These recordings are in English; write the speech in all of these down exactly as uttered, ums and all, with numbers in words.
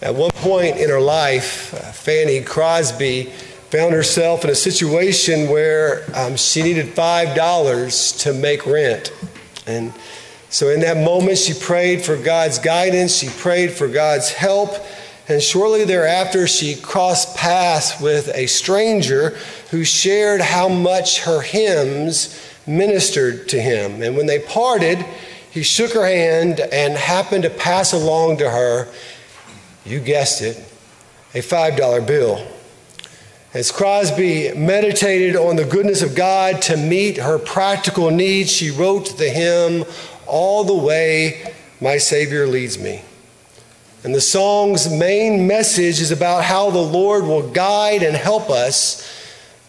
At one point in her life, uh, Fanny Crosby found herself in a situation where um, she needed five dollars to make rent. And so in that moment, she prayed for God's guidance. She prayed for God's help. And shortly thereafter, she crossed paths with a stranger who shared how much her hymns ministered to him. And when they parted, he shook her hand and happened to pass along to her, you guessed it, a five dollar bill. As Crosby meditated on the goodness of God to meet her practical needs, she wrote the hymn, All the Way My Savior Leads Me. And the song's main message is about how the Lord will guide and help us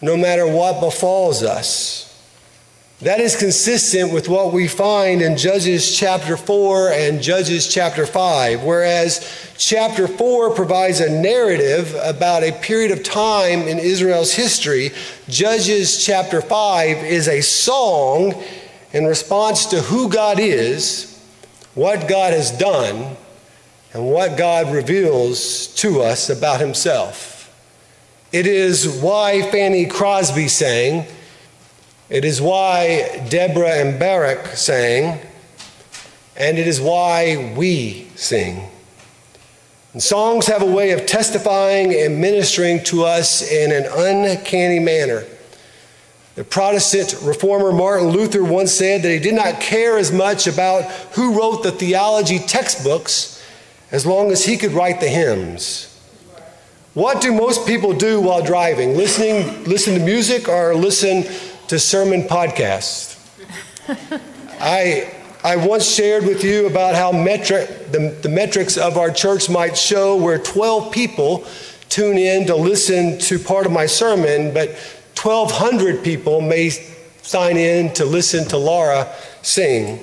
no matter what befalls us. That is consistent with what we find in Judges chapter four and Judges chapter five, whereas chapter four provides a narrative about a period of time in Israel's history. Judges chapter five is a song in response to who God is, what God has done, and what God reveals to us about himself. It is why Fanny Crosby sang, it is why Deborah and Barak sang, and it is why we sing. And songs have a way of testifying and ministering to us in an uncanny manner. The Protestant reformer Martin Luther once said that he did not care as much about who wrote the theology textbooks as long as he could write the hymns. What do most people do while driving? Listening, listen to music or listen to sermon podcasts. I I once shared with you about how metric the, the metrics of our church might show where twelve people tune in to listen to part of my sermon, but twelve hundred people may sign in to listen to Laura sing.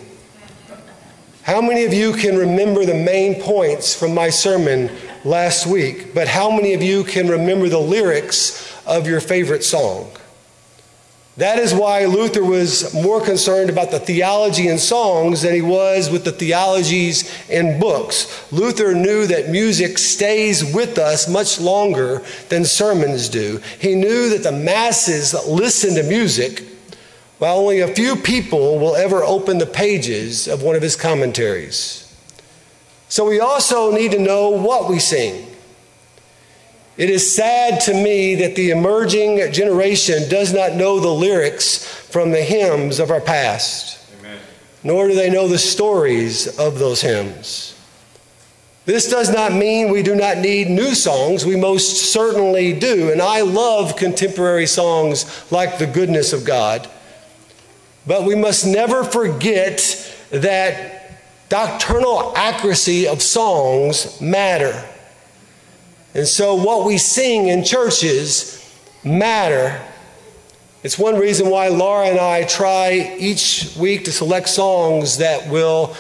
How many of you can remember the main points from my sermon last week, but how many of you can remember the lyrics of your favorite song? That is why Luther was more concerned about the theology in songs than he was with the theologies in books. Luther knew that music stays with us much longer than sermons do. He knew that the masses listen to music, while only a few people will ever open the pages of one of his commentaries. So we also need to know what we sing. It is sad to me that the emerging generation does not know the lyrics from the hymns of our past. Amen. Nor do they know the stories of those hymns. This does not mean we do not need new songs. We most certainly do. And I love contemporary songs like The Goodness of God. But we must never forget that doctrinal accuracy of songs matter. And so what we sing in churches matter. It's one reason why Laura and I try each week to select songs that will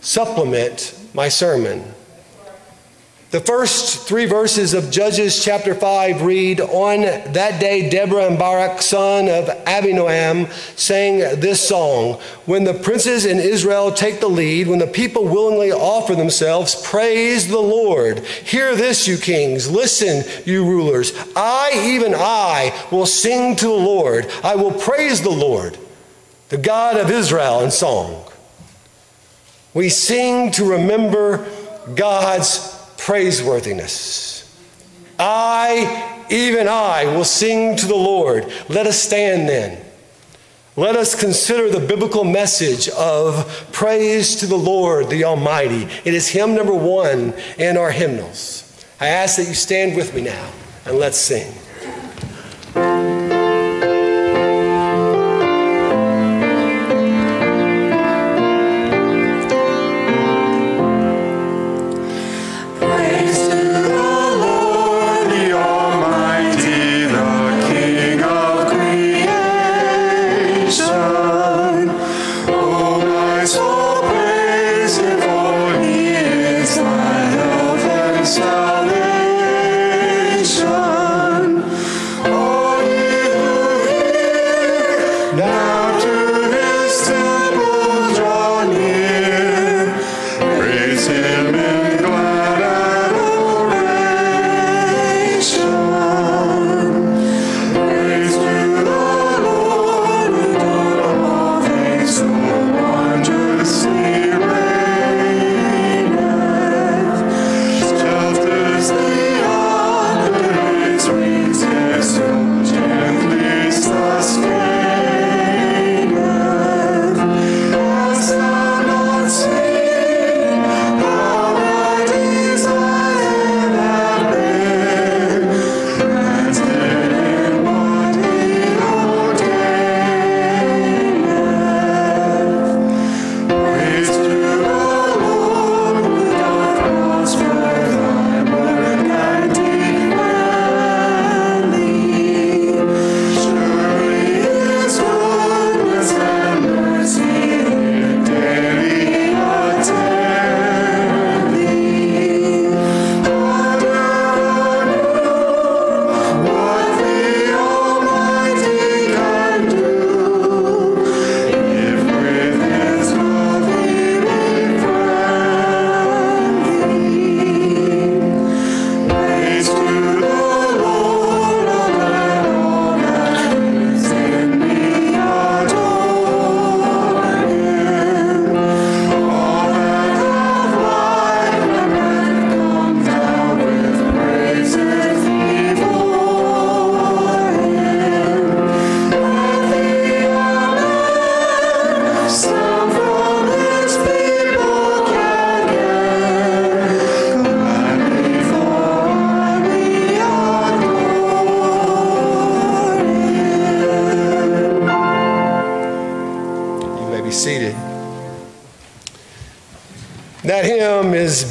supplement my sermon. The first three verses of Judges chapter five read, On that day Deborah and Barak, son of Abinoam, sang this song. When the princes in Israel take the lead, when the people willingly offer themselves, praise the Lord. Hear this, you kings. Listen, you rulers. I, even I, will sing to the Lord. I will praise the Lord, the God of Israel, in song. We sing to remember God's praiseworthiness. I, even I, will sing to the Lord. Let us stand then. Let us consider the biblical message of praise to the Lord, the Almighty. It is hymn number one in our hymnals. I ask that you stand with me now and let's sing. Son.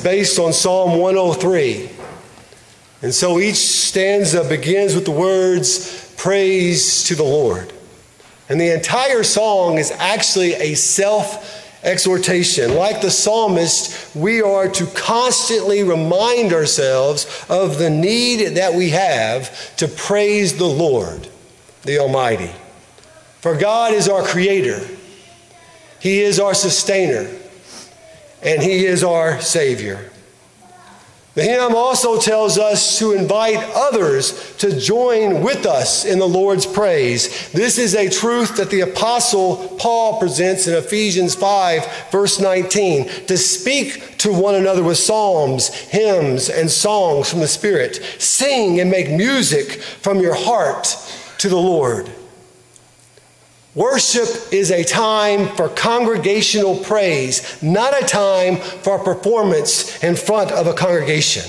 based on Psalm one oh three. And so each stanza begins with the words, "Praise to the Lord." And the entire song is actually a self-exhortation. Like the psalmist, we are to constantly remind ourselves of the need that we have to praise the Lord, the Almighty. For God is our creator. He is our sustainer. And He is our Savior. The hymn also tells us to invite others to join with us in the Lord's praise. This is a truth that the Apostle Paul presents in Ephesians five, verse nineteen, to speak to one another with psalms, hymns, and songs from the Spirit. Sing and make music from your heart to the Lord. Worship is a time for congregational praise, not a time for performance in front of a congregation.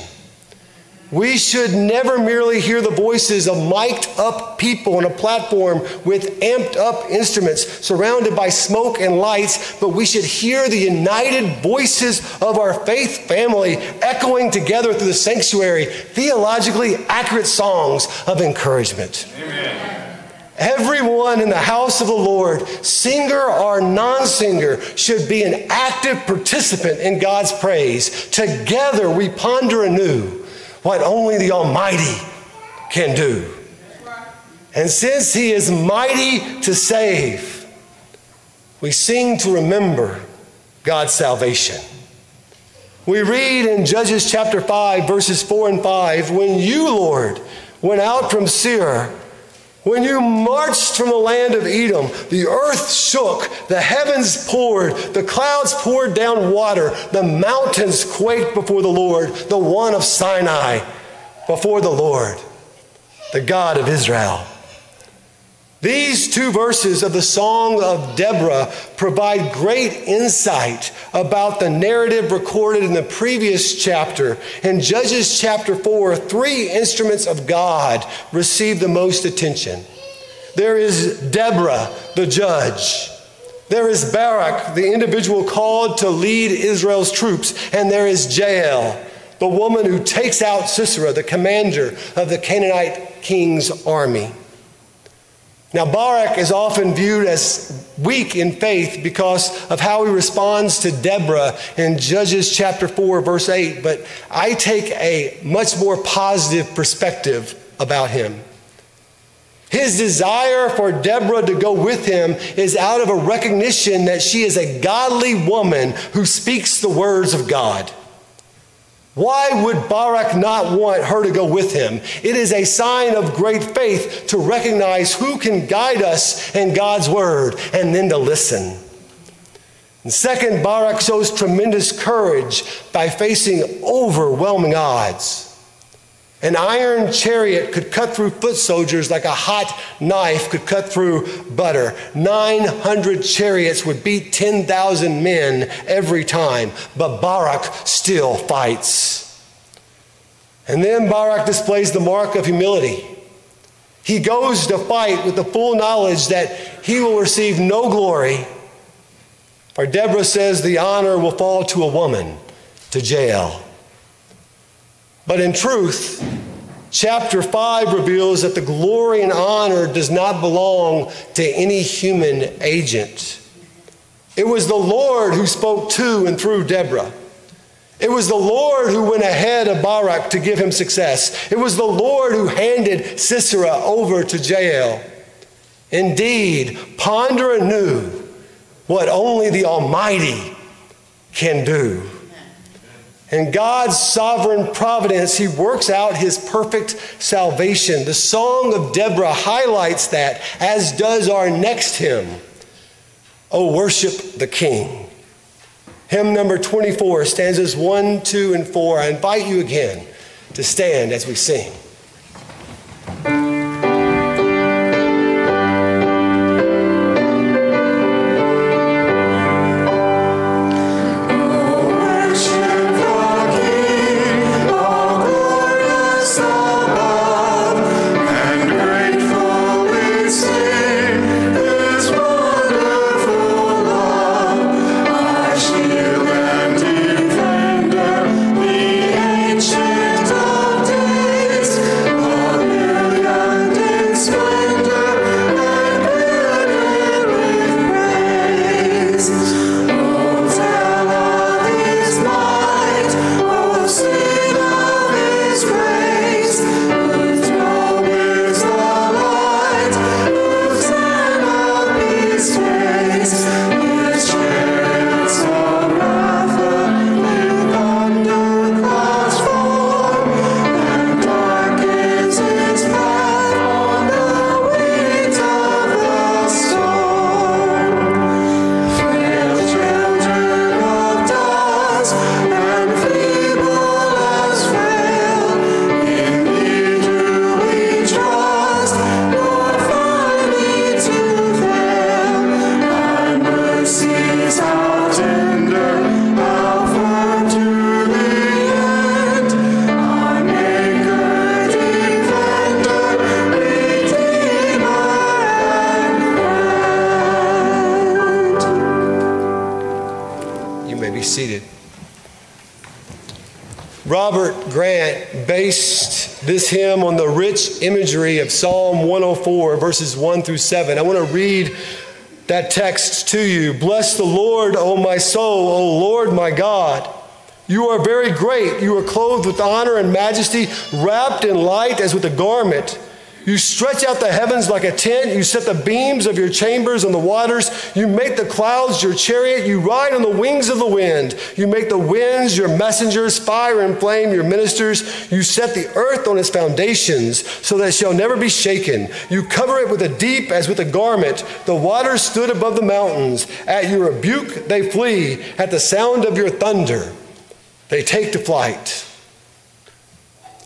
We should never merely hear the voices of mic'd up people on a platform with amped up instruments surrounded by smoke and lights, but we should hear the united voices of our faith family echoing together through the sanctuary, theologically accurate songs of encouragement. Amen. Everyone in the house of the Lord, singer or non-singer, should be an active participant in God's praise. Together we ponder anew what only the Almighty can do. And since He is mighty to save, we sing to remember God's salvation. We read in Judges chapter five, verses four and five, "When you, Lord, went out from Seir, when you marched from the land of Edom, the earth shook, the heavens poured, the clouds poured down water, the mountains quaked before the Lord, the one of Sinai, before the Lord, the God of Israel." These two verses of the Song of Deborah provide great insight about the narrative recorded in the previous chapter. In Judges chapter four, three instruments of God receive the most attention. There is Deborah, the judge. There is Barak, the individual called to lead Israel's troops. And there is Jael, the woman who takes out Sisera, the commander of the Canaanite king's army. Now, Barak is often viewed as weak in faith because of how he responds to Deborah in Judges chapter four, verse eight. But I take a much more positive perspective about him. His desire for Deborah to go with him is out of a recognition that she is a godly woman who speaks the words of God. Why would Barak not want her to go with him? It is a sign of great faith to recognize who can guide us in God's word and then to listen. And second, Barak shows tremendous courage by facing overwhelming odds. An iron chariot could cut through foot soldiers like a hot knife could cut through butter. nine hundred chariots would beat ten thousand men every time, but Barak still fights. And then Barak displays the mark of humility. He goes to fight with the full knowledge that he will receive no glory, for Deborah says the honor will fall to a woman, to Jael. But in truth, chapter five reveals that the glory and honor does not belong to any human agent. It was the Lord who spoke to and through Deborah. It was the Lord who went ahead of Barak to give him success. It was the Lord who handed Sisera over to Jael. Indeed, ponder anew what only the Almighty can do. In God's sovereign providence, He works out His perfect salvation. The Song of Deborah highlights that, as does our next hymn, "O Worship the King." Hymn number twenty-four, stanzas one, two, and four. I invite you again to stand as we sing. Robert Grant based this hymn on the rich imagery of Psalm one oh four, verses one through seven. I want to read that text to you. Bless the Lord, O my soul, O Lord my God. You are very great. You are clothed with honor and majesty, wrapped in light as with a garment. You stretch out the heavens like a tent. You set the beams of your chambers on the waters. You make the clouds your chariot. You ride on the wings of the wind. You make the winds your messengers, fire and flame your ministers. You set the earth on its foundations so that it shall never be shaken. You cover it with a deep as with a garment. The waters stood above the mountains. At your rebuke they flee. At the sound of your thunder they take to flight.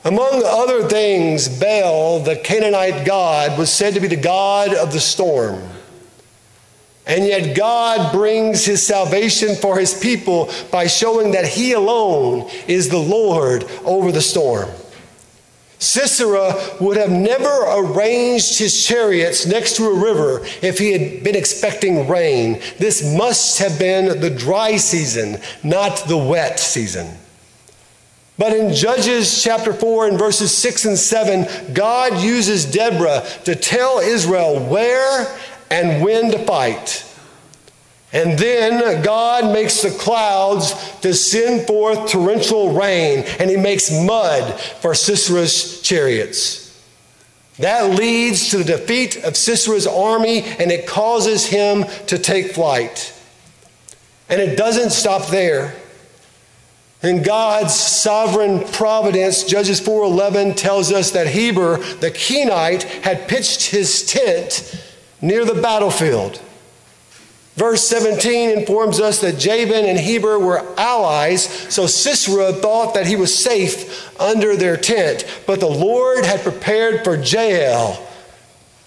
Among other things, Baal, the Canaanite god, was said to be the god of the storm. And yet God brings his salvation for his people by showing that he alone is the Lord over the storm. Sisera would have never arranged his chariots next to a river if he had been expecting rain. This must have been the dry season, not the wet season. But in Judges chapter four and verses six and seven, God uses Deborah to tell Israel where and when to fight. And then God makes the clouds to send forth torrential rain, and he makes mud for Sisera's chariots. That leads to the defeat of Sisera's army, and it causes him to take flight. And it doesn't stop there. In God's sovereign providence, Judges four eleven tells us that Heber, the Kenite, had pitched his tent near the battlefield. Verse seventeen informs us that Jabin and Heber were allies, so Sisera thought that he was safe under their tent. But the Lord had prepared for Jael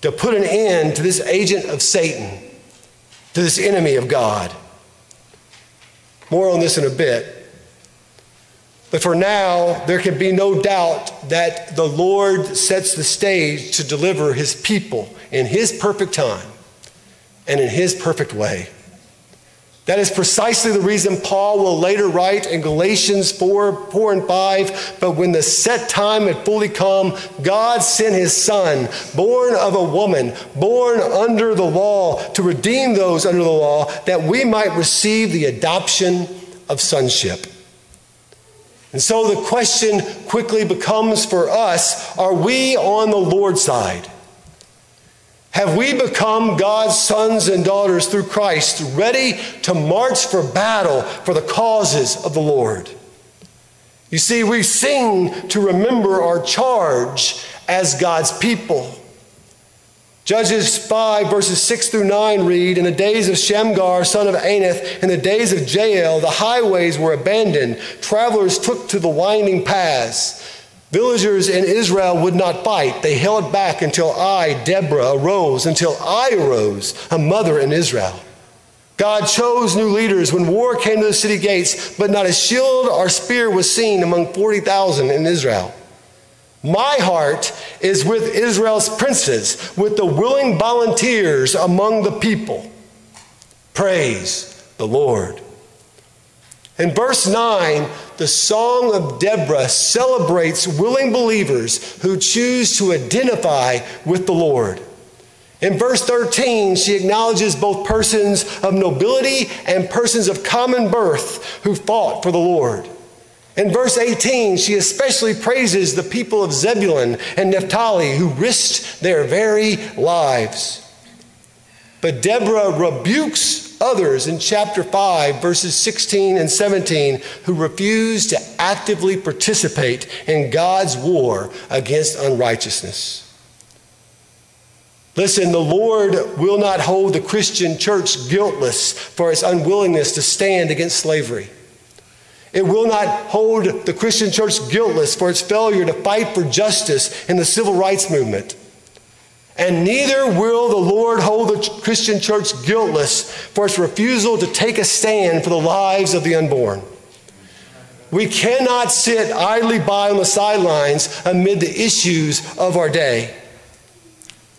to put an end to this agent of Satan, to this enemy of God. More on this in a bit. But for now, there can be no doubt that the Lord sets the stage to deliver his people in his perfect time and in his perfect way. That is precisely the reason Paul will later write in Galatians four, four and five, but when the set time had fully come, God sent his son, born of a woman, born under the law, to redeem those under the law, that we might receive the adoption of sonship. And so the question quickly becomes for us, are we on the Lord's side? Have we become God's sons and daughters through Christ, ready to march for battle for the causes of the Lord? You see, we sing to remember our charge as God's people. Judges five, verses six through nine read, in the days of Shemgar, son of Anath, in the days of Jael, the highways were abandoned. Travelers took to the winding paths. Villagers in Israel would not fight. They held back until I, Deborah, arose, until I arose, a mother in Israel. God chose new leaders when war came to the city gates, but not a shield or spear was seen among forty thousand in Israel. My heart is with Israel's princes, with the willing volunteers among the people. Praise the Lord. In verse nine, the Song of Deborah celebrates willing believers who choose to identify with the Lord. In verse thirteen, she acknowledges both persons of nobility and persons of common birth who fought for the Lord. In verse eighteen, she especially praises the people of Zebulun and Naphtali who risked their very lives. But Deborah rebukes others in chapter five, verses sixteen and seventeen, who refuse to actively participate in God's war against unrighteousness. Listen, the Lord will not hold the Christian church guiltless for its unwillingness to stand against slavery. It will not hold the Christian church guiltless for its failure to fight for justice in the civil rights movement. And neither will the Lord hold the Christian church guiltless for its refusal to take a stand for the lives of the unborn. We cannot sit idly by on the sidelines amid the issues of our day.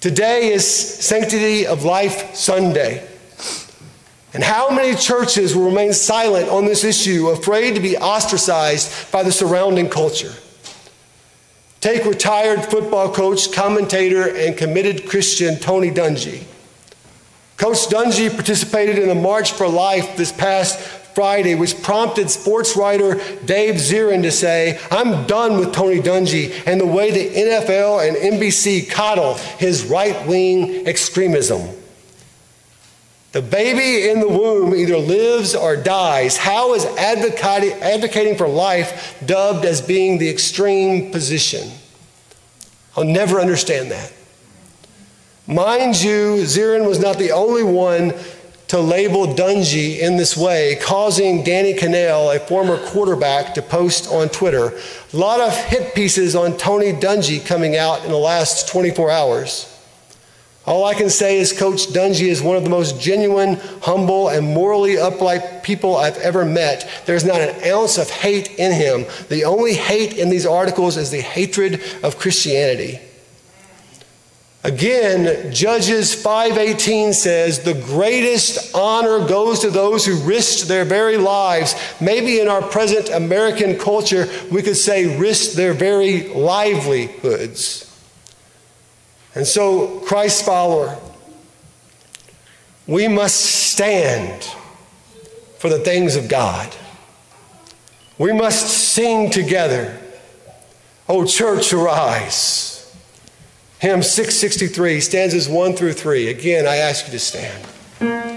Today is Sanctity of Life Sunday. And how many churches will remain silent on this issue, afraid to be ostracized by the surrounding culture? Take retired football coach, commentator, and committed Christian Tony Dungy. Coach Dungy participated in the March for Life this past Friday, which prompted sports writer Dave Zirin to say, "I'm done with Tony Dungy and the way the N F L and N B C coddle his right-wing extremism." The baby in the womb either lives or dies. How is advocating for life dubbed as being the extreme position? I'll never understand that. Mind you, Zirin was not the only one to label Dungy in this way, causing Danny Kanell, a former quarterback, to post on Twitter. A lot of hit pieces on Tony Dungy coming out in the last twenty-four hours. All I can say is Coach Dungy is one of the most genuine, humble, and morally upright people I've ever met. There's not an ounce of hate in him. The only hate in these articles is the hatred of Christianity. Again, Judges five eighteen says, "The greatest honor goes to those who risked their very lives." Maybe in our present American culture, we could say risked their very livelihoods. And so, Christ's follower, we must stand for the things of God. We must sing together, "O church, arise." Hymn six sixty-three, stanzas one through three. Again, I ask you to stand.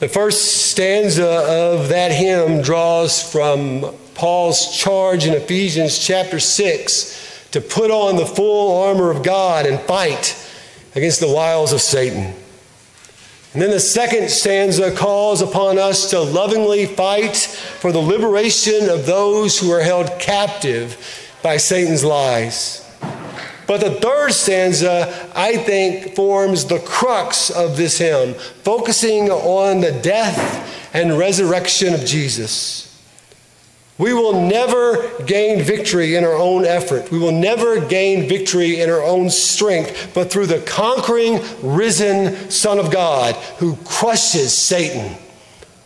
The first stanza of that hymn draws from Paul's charge in Ephesians chapter six to put on the full armor of God and fight against the wiles of Satan. And then the second stanza calls upon us to lovingly fight for the liberation of those who are held captive by Satan's lies. But the third stanza, I think, forms the crux of this hymn, focusing on the death and resurrection of Jesus. We will never gain victory in our own effort. We will never gain victory in our own strength, but through the conquering, risen Son of God who crushes Satan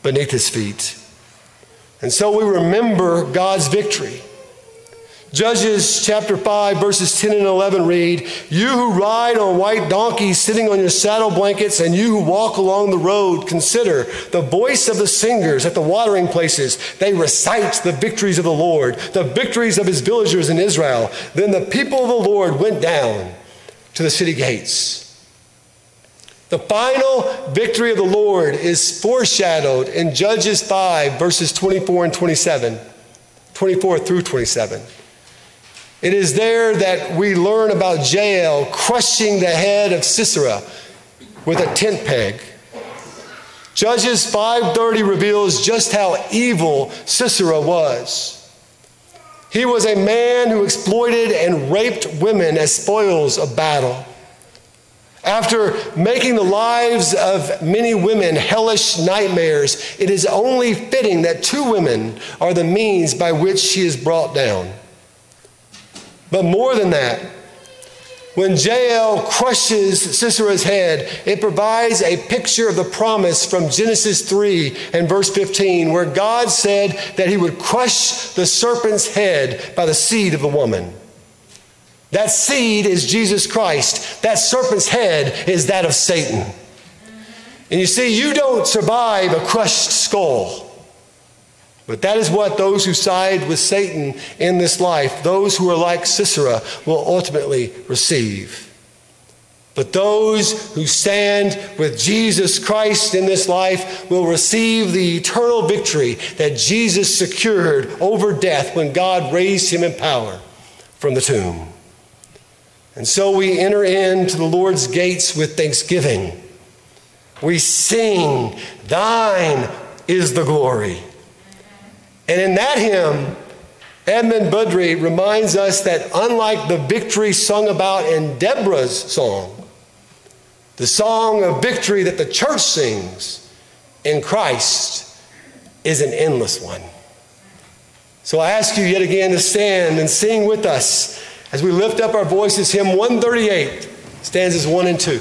beneath his feet. And so we remember God's victory. Judges chapter five, verses ten and eleven read, "You who ride on white donkeys sitting on your saddle blankets, and you who walk along the road, consider the voice of the singers at the watering places. They recite the victories of the Lord, the victories of his villagers in Israel. Then the people of the Lord went down to the city gates." The final victory of the Lord is foreshadowed in Judges five, verses twenty-four and twenty-seven, twenty-four through twenty-seven. It is there that we learn about Jael crushing the head of Sisera with a tent peg. Judges five thirty reveals just how evil Sisera was. He was a man who exploited and raped women as spoils of battle. After making the lives of many women hellish nightmares, it is only fitting that two women are the means by which she is brought down. But more than that, when Jael crushes Sisera's head, it provides a picture of the promise from Genesis three and verse fifteen, where God said that he would crush the serpent's head by the seed of the woman. That seed is Jesus Christ. That serpent's head is that of Satan. And you see, you don't survive a crushed skull. But that is what those who side with Satan in this life, those who are like Sisera, will ultimately receive. But those who stand with Jesus Christ in this life will receive the eternal victory that Jesus secured over death when God raised him in power from the tomb. And so we enter into the Lord's gates with thanksgiving. We sing, "Thine is the glory." And in that hymn, Edmund Budry reminds us that unlike the victory sung about in Deborah's song, the song of victory that the church sings in Christ is an endless one. So I ask you yet again to stand and sing with us as we lift up our voices, hymn one thirty-eight, stanzas one and two.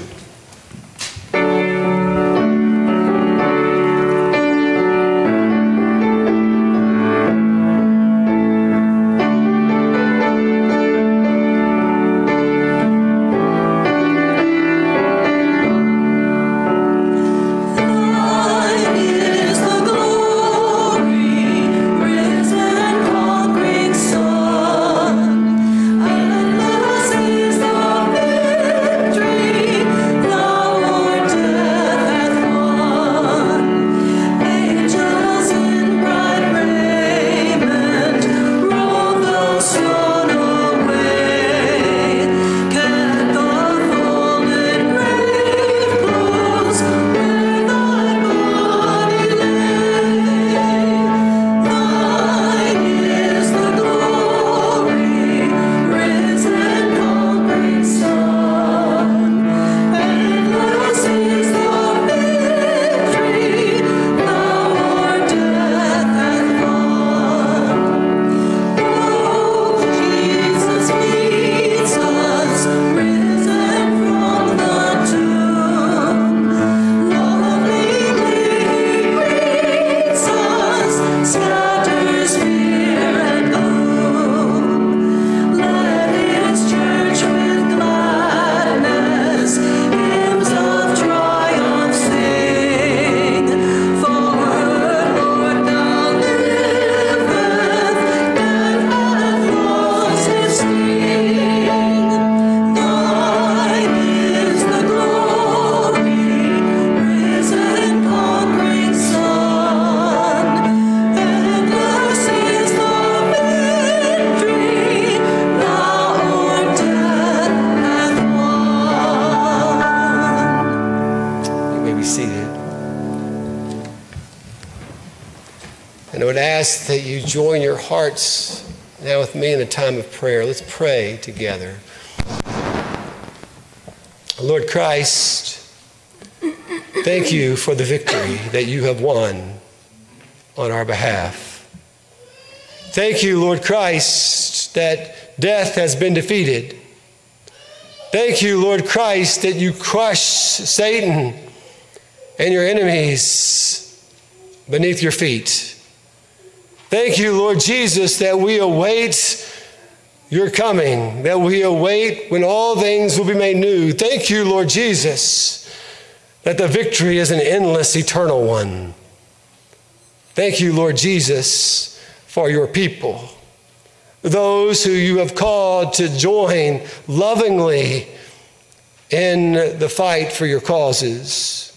That you join your hearts now with me in a time of prayer. Let's pray together. Lord Christ, thank you for the victory that you have won on our behalf. Thank you, Lord Christ, that death has been defeated. Thank you, Lord Christ, that you crush Satan and your enemies beneath your feet. Thank you, Lord Jesus, that we await your coming, that we await when all things will be made new. Thank you, Lord Jesus, that the victory is an endless, eternal one. Thank you, Lord Jesus, for your people, those who you have called to join lovingly in the fight for your causes.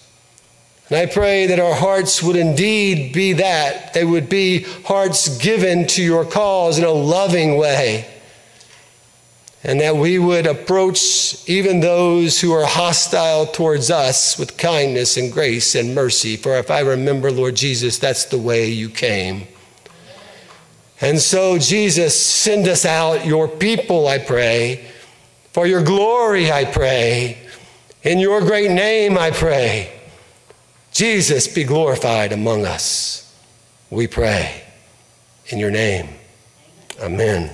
And I pray that our hearts would indeed be that. They would be hearts given to your cause in a loving way. And that we would approach even those who are hostile towards us with kindness and grace and mercy. For if I remember, Lord Jesus, that's the way you came. And so, Jesus, send us out, your people, I pray. For your glory, I pray. In your great name, I pray. Jesus, be glorified among us. We pray in your name. Amen.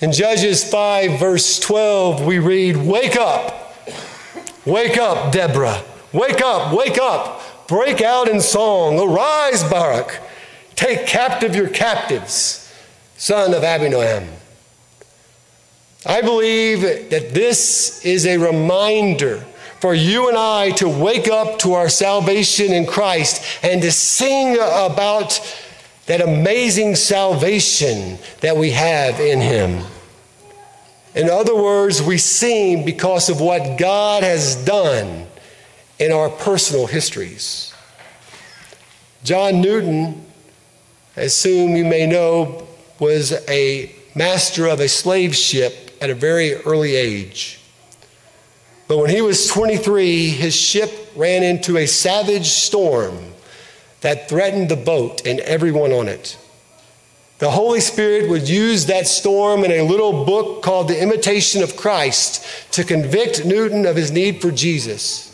In Judges five, verse twelve, we read, wake up, wake up, Deborah, wake up, wake up, break out in song, arise, Barak, take captive your captives, son of Abinoam. I believe that this is a reminder for you and I to wake up to our salvation in Christ and to sing about that amazing salvation that we have in him. In other words, we sing because of what God has done in our personal histories. John Newton, as whom you may know, was a master of a slave ship at a very early age. But when he was twenty-three, his ship ran into a savage storm that threatened the boat and everyone on it. The Holy Spirit would use that storm in a little book called The Imitation of Christ to convict Newton of his need for Jesus.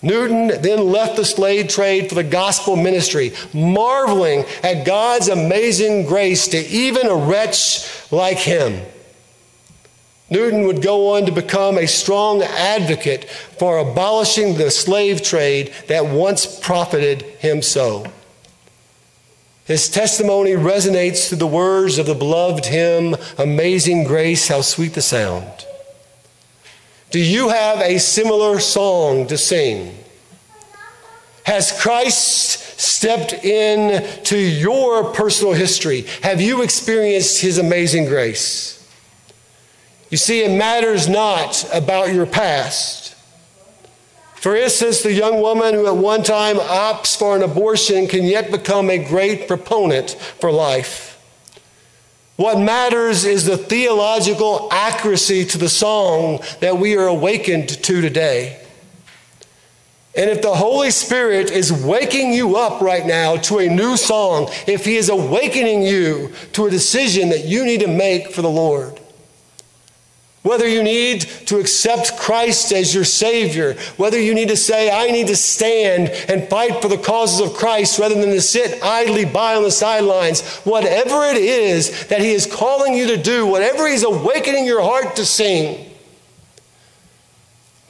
Newton then left the slave trade for the gospel ministry, marveling at God's amazing grace to even a wretch like him. Newton would go on to become a strong advocate for abolishing the slave trade that once profited him so. His testimony resonates through the words of the beloved hymn, Amazing Grace, How Sweet the Sound. Do you have a similar song to sing? Has Christ stepped in to your personal history? Have you experienced his amazing grace? You see, it matters not about your past. For instance, the young woman who at one time opts for an abortion can yet become a great proponent for life. What matters is the theological accuracy to the song that we are awakened to today. And if the Holy Spirit is waking you up right now to a new song, if he is awakening you to a decision that you need to make for the Lord, whether you need to accept Christ as your Savior, whether you need to say, I need to stand and fight for the causes of Christ rather than to sit idly by on the sidelines, whatever it is that he is calling you to do, whatever he's awakening your heart to sing,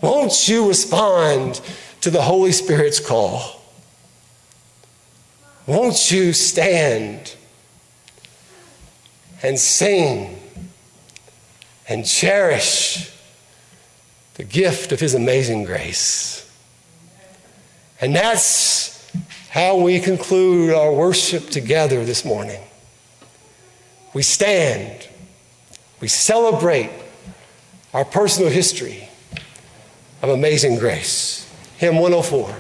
won't you respond to the Holy Spirit's call? Won't you stand and sing and cherish the gift of his amazing grace? And that's how we conclude our worship together this morning. We stand, we celebrate our personal history of amazing grace. Hymn one oh four.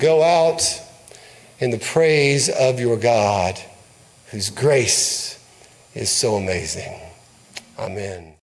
go out in the praise of your God, whose grace is so amazing. Amen.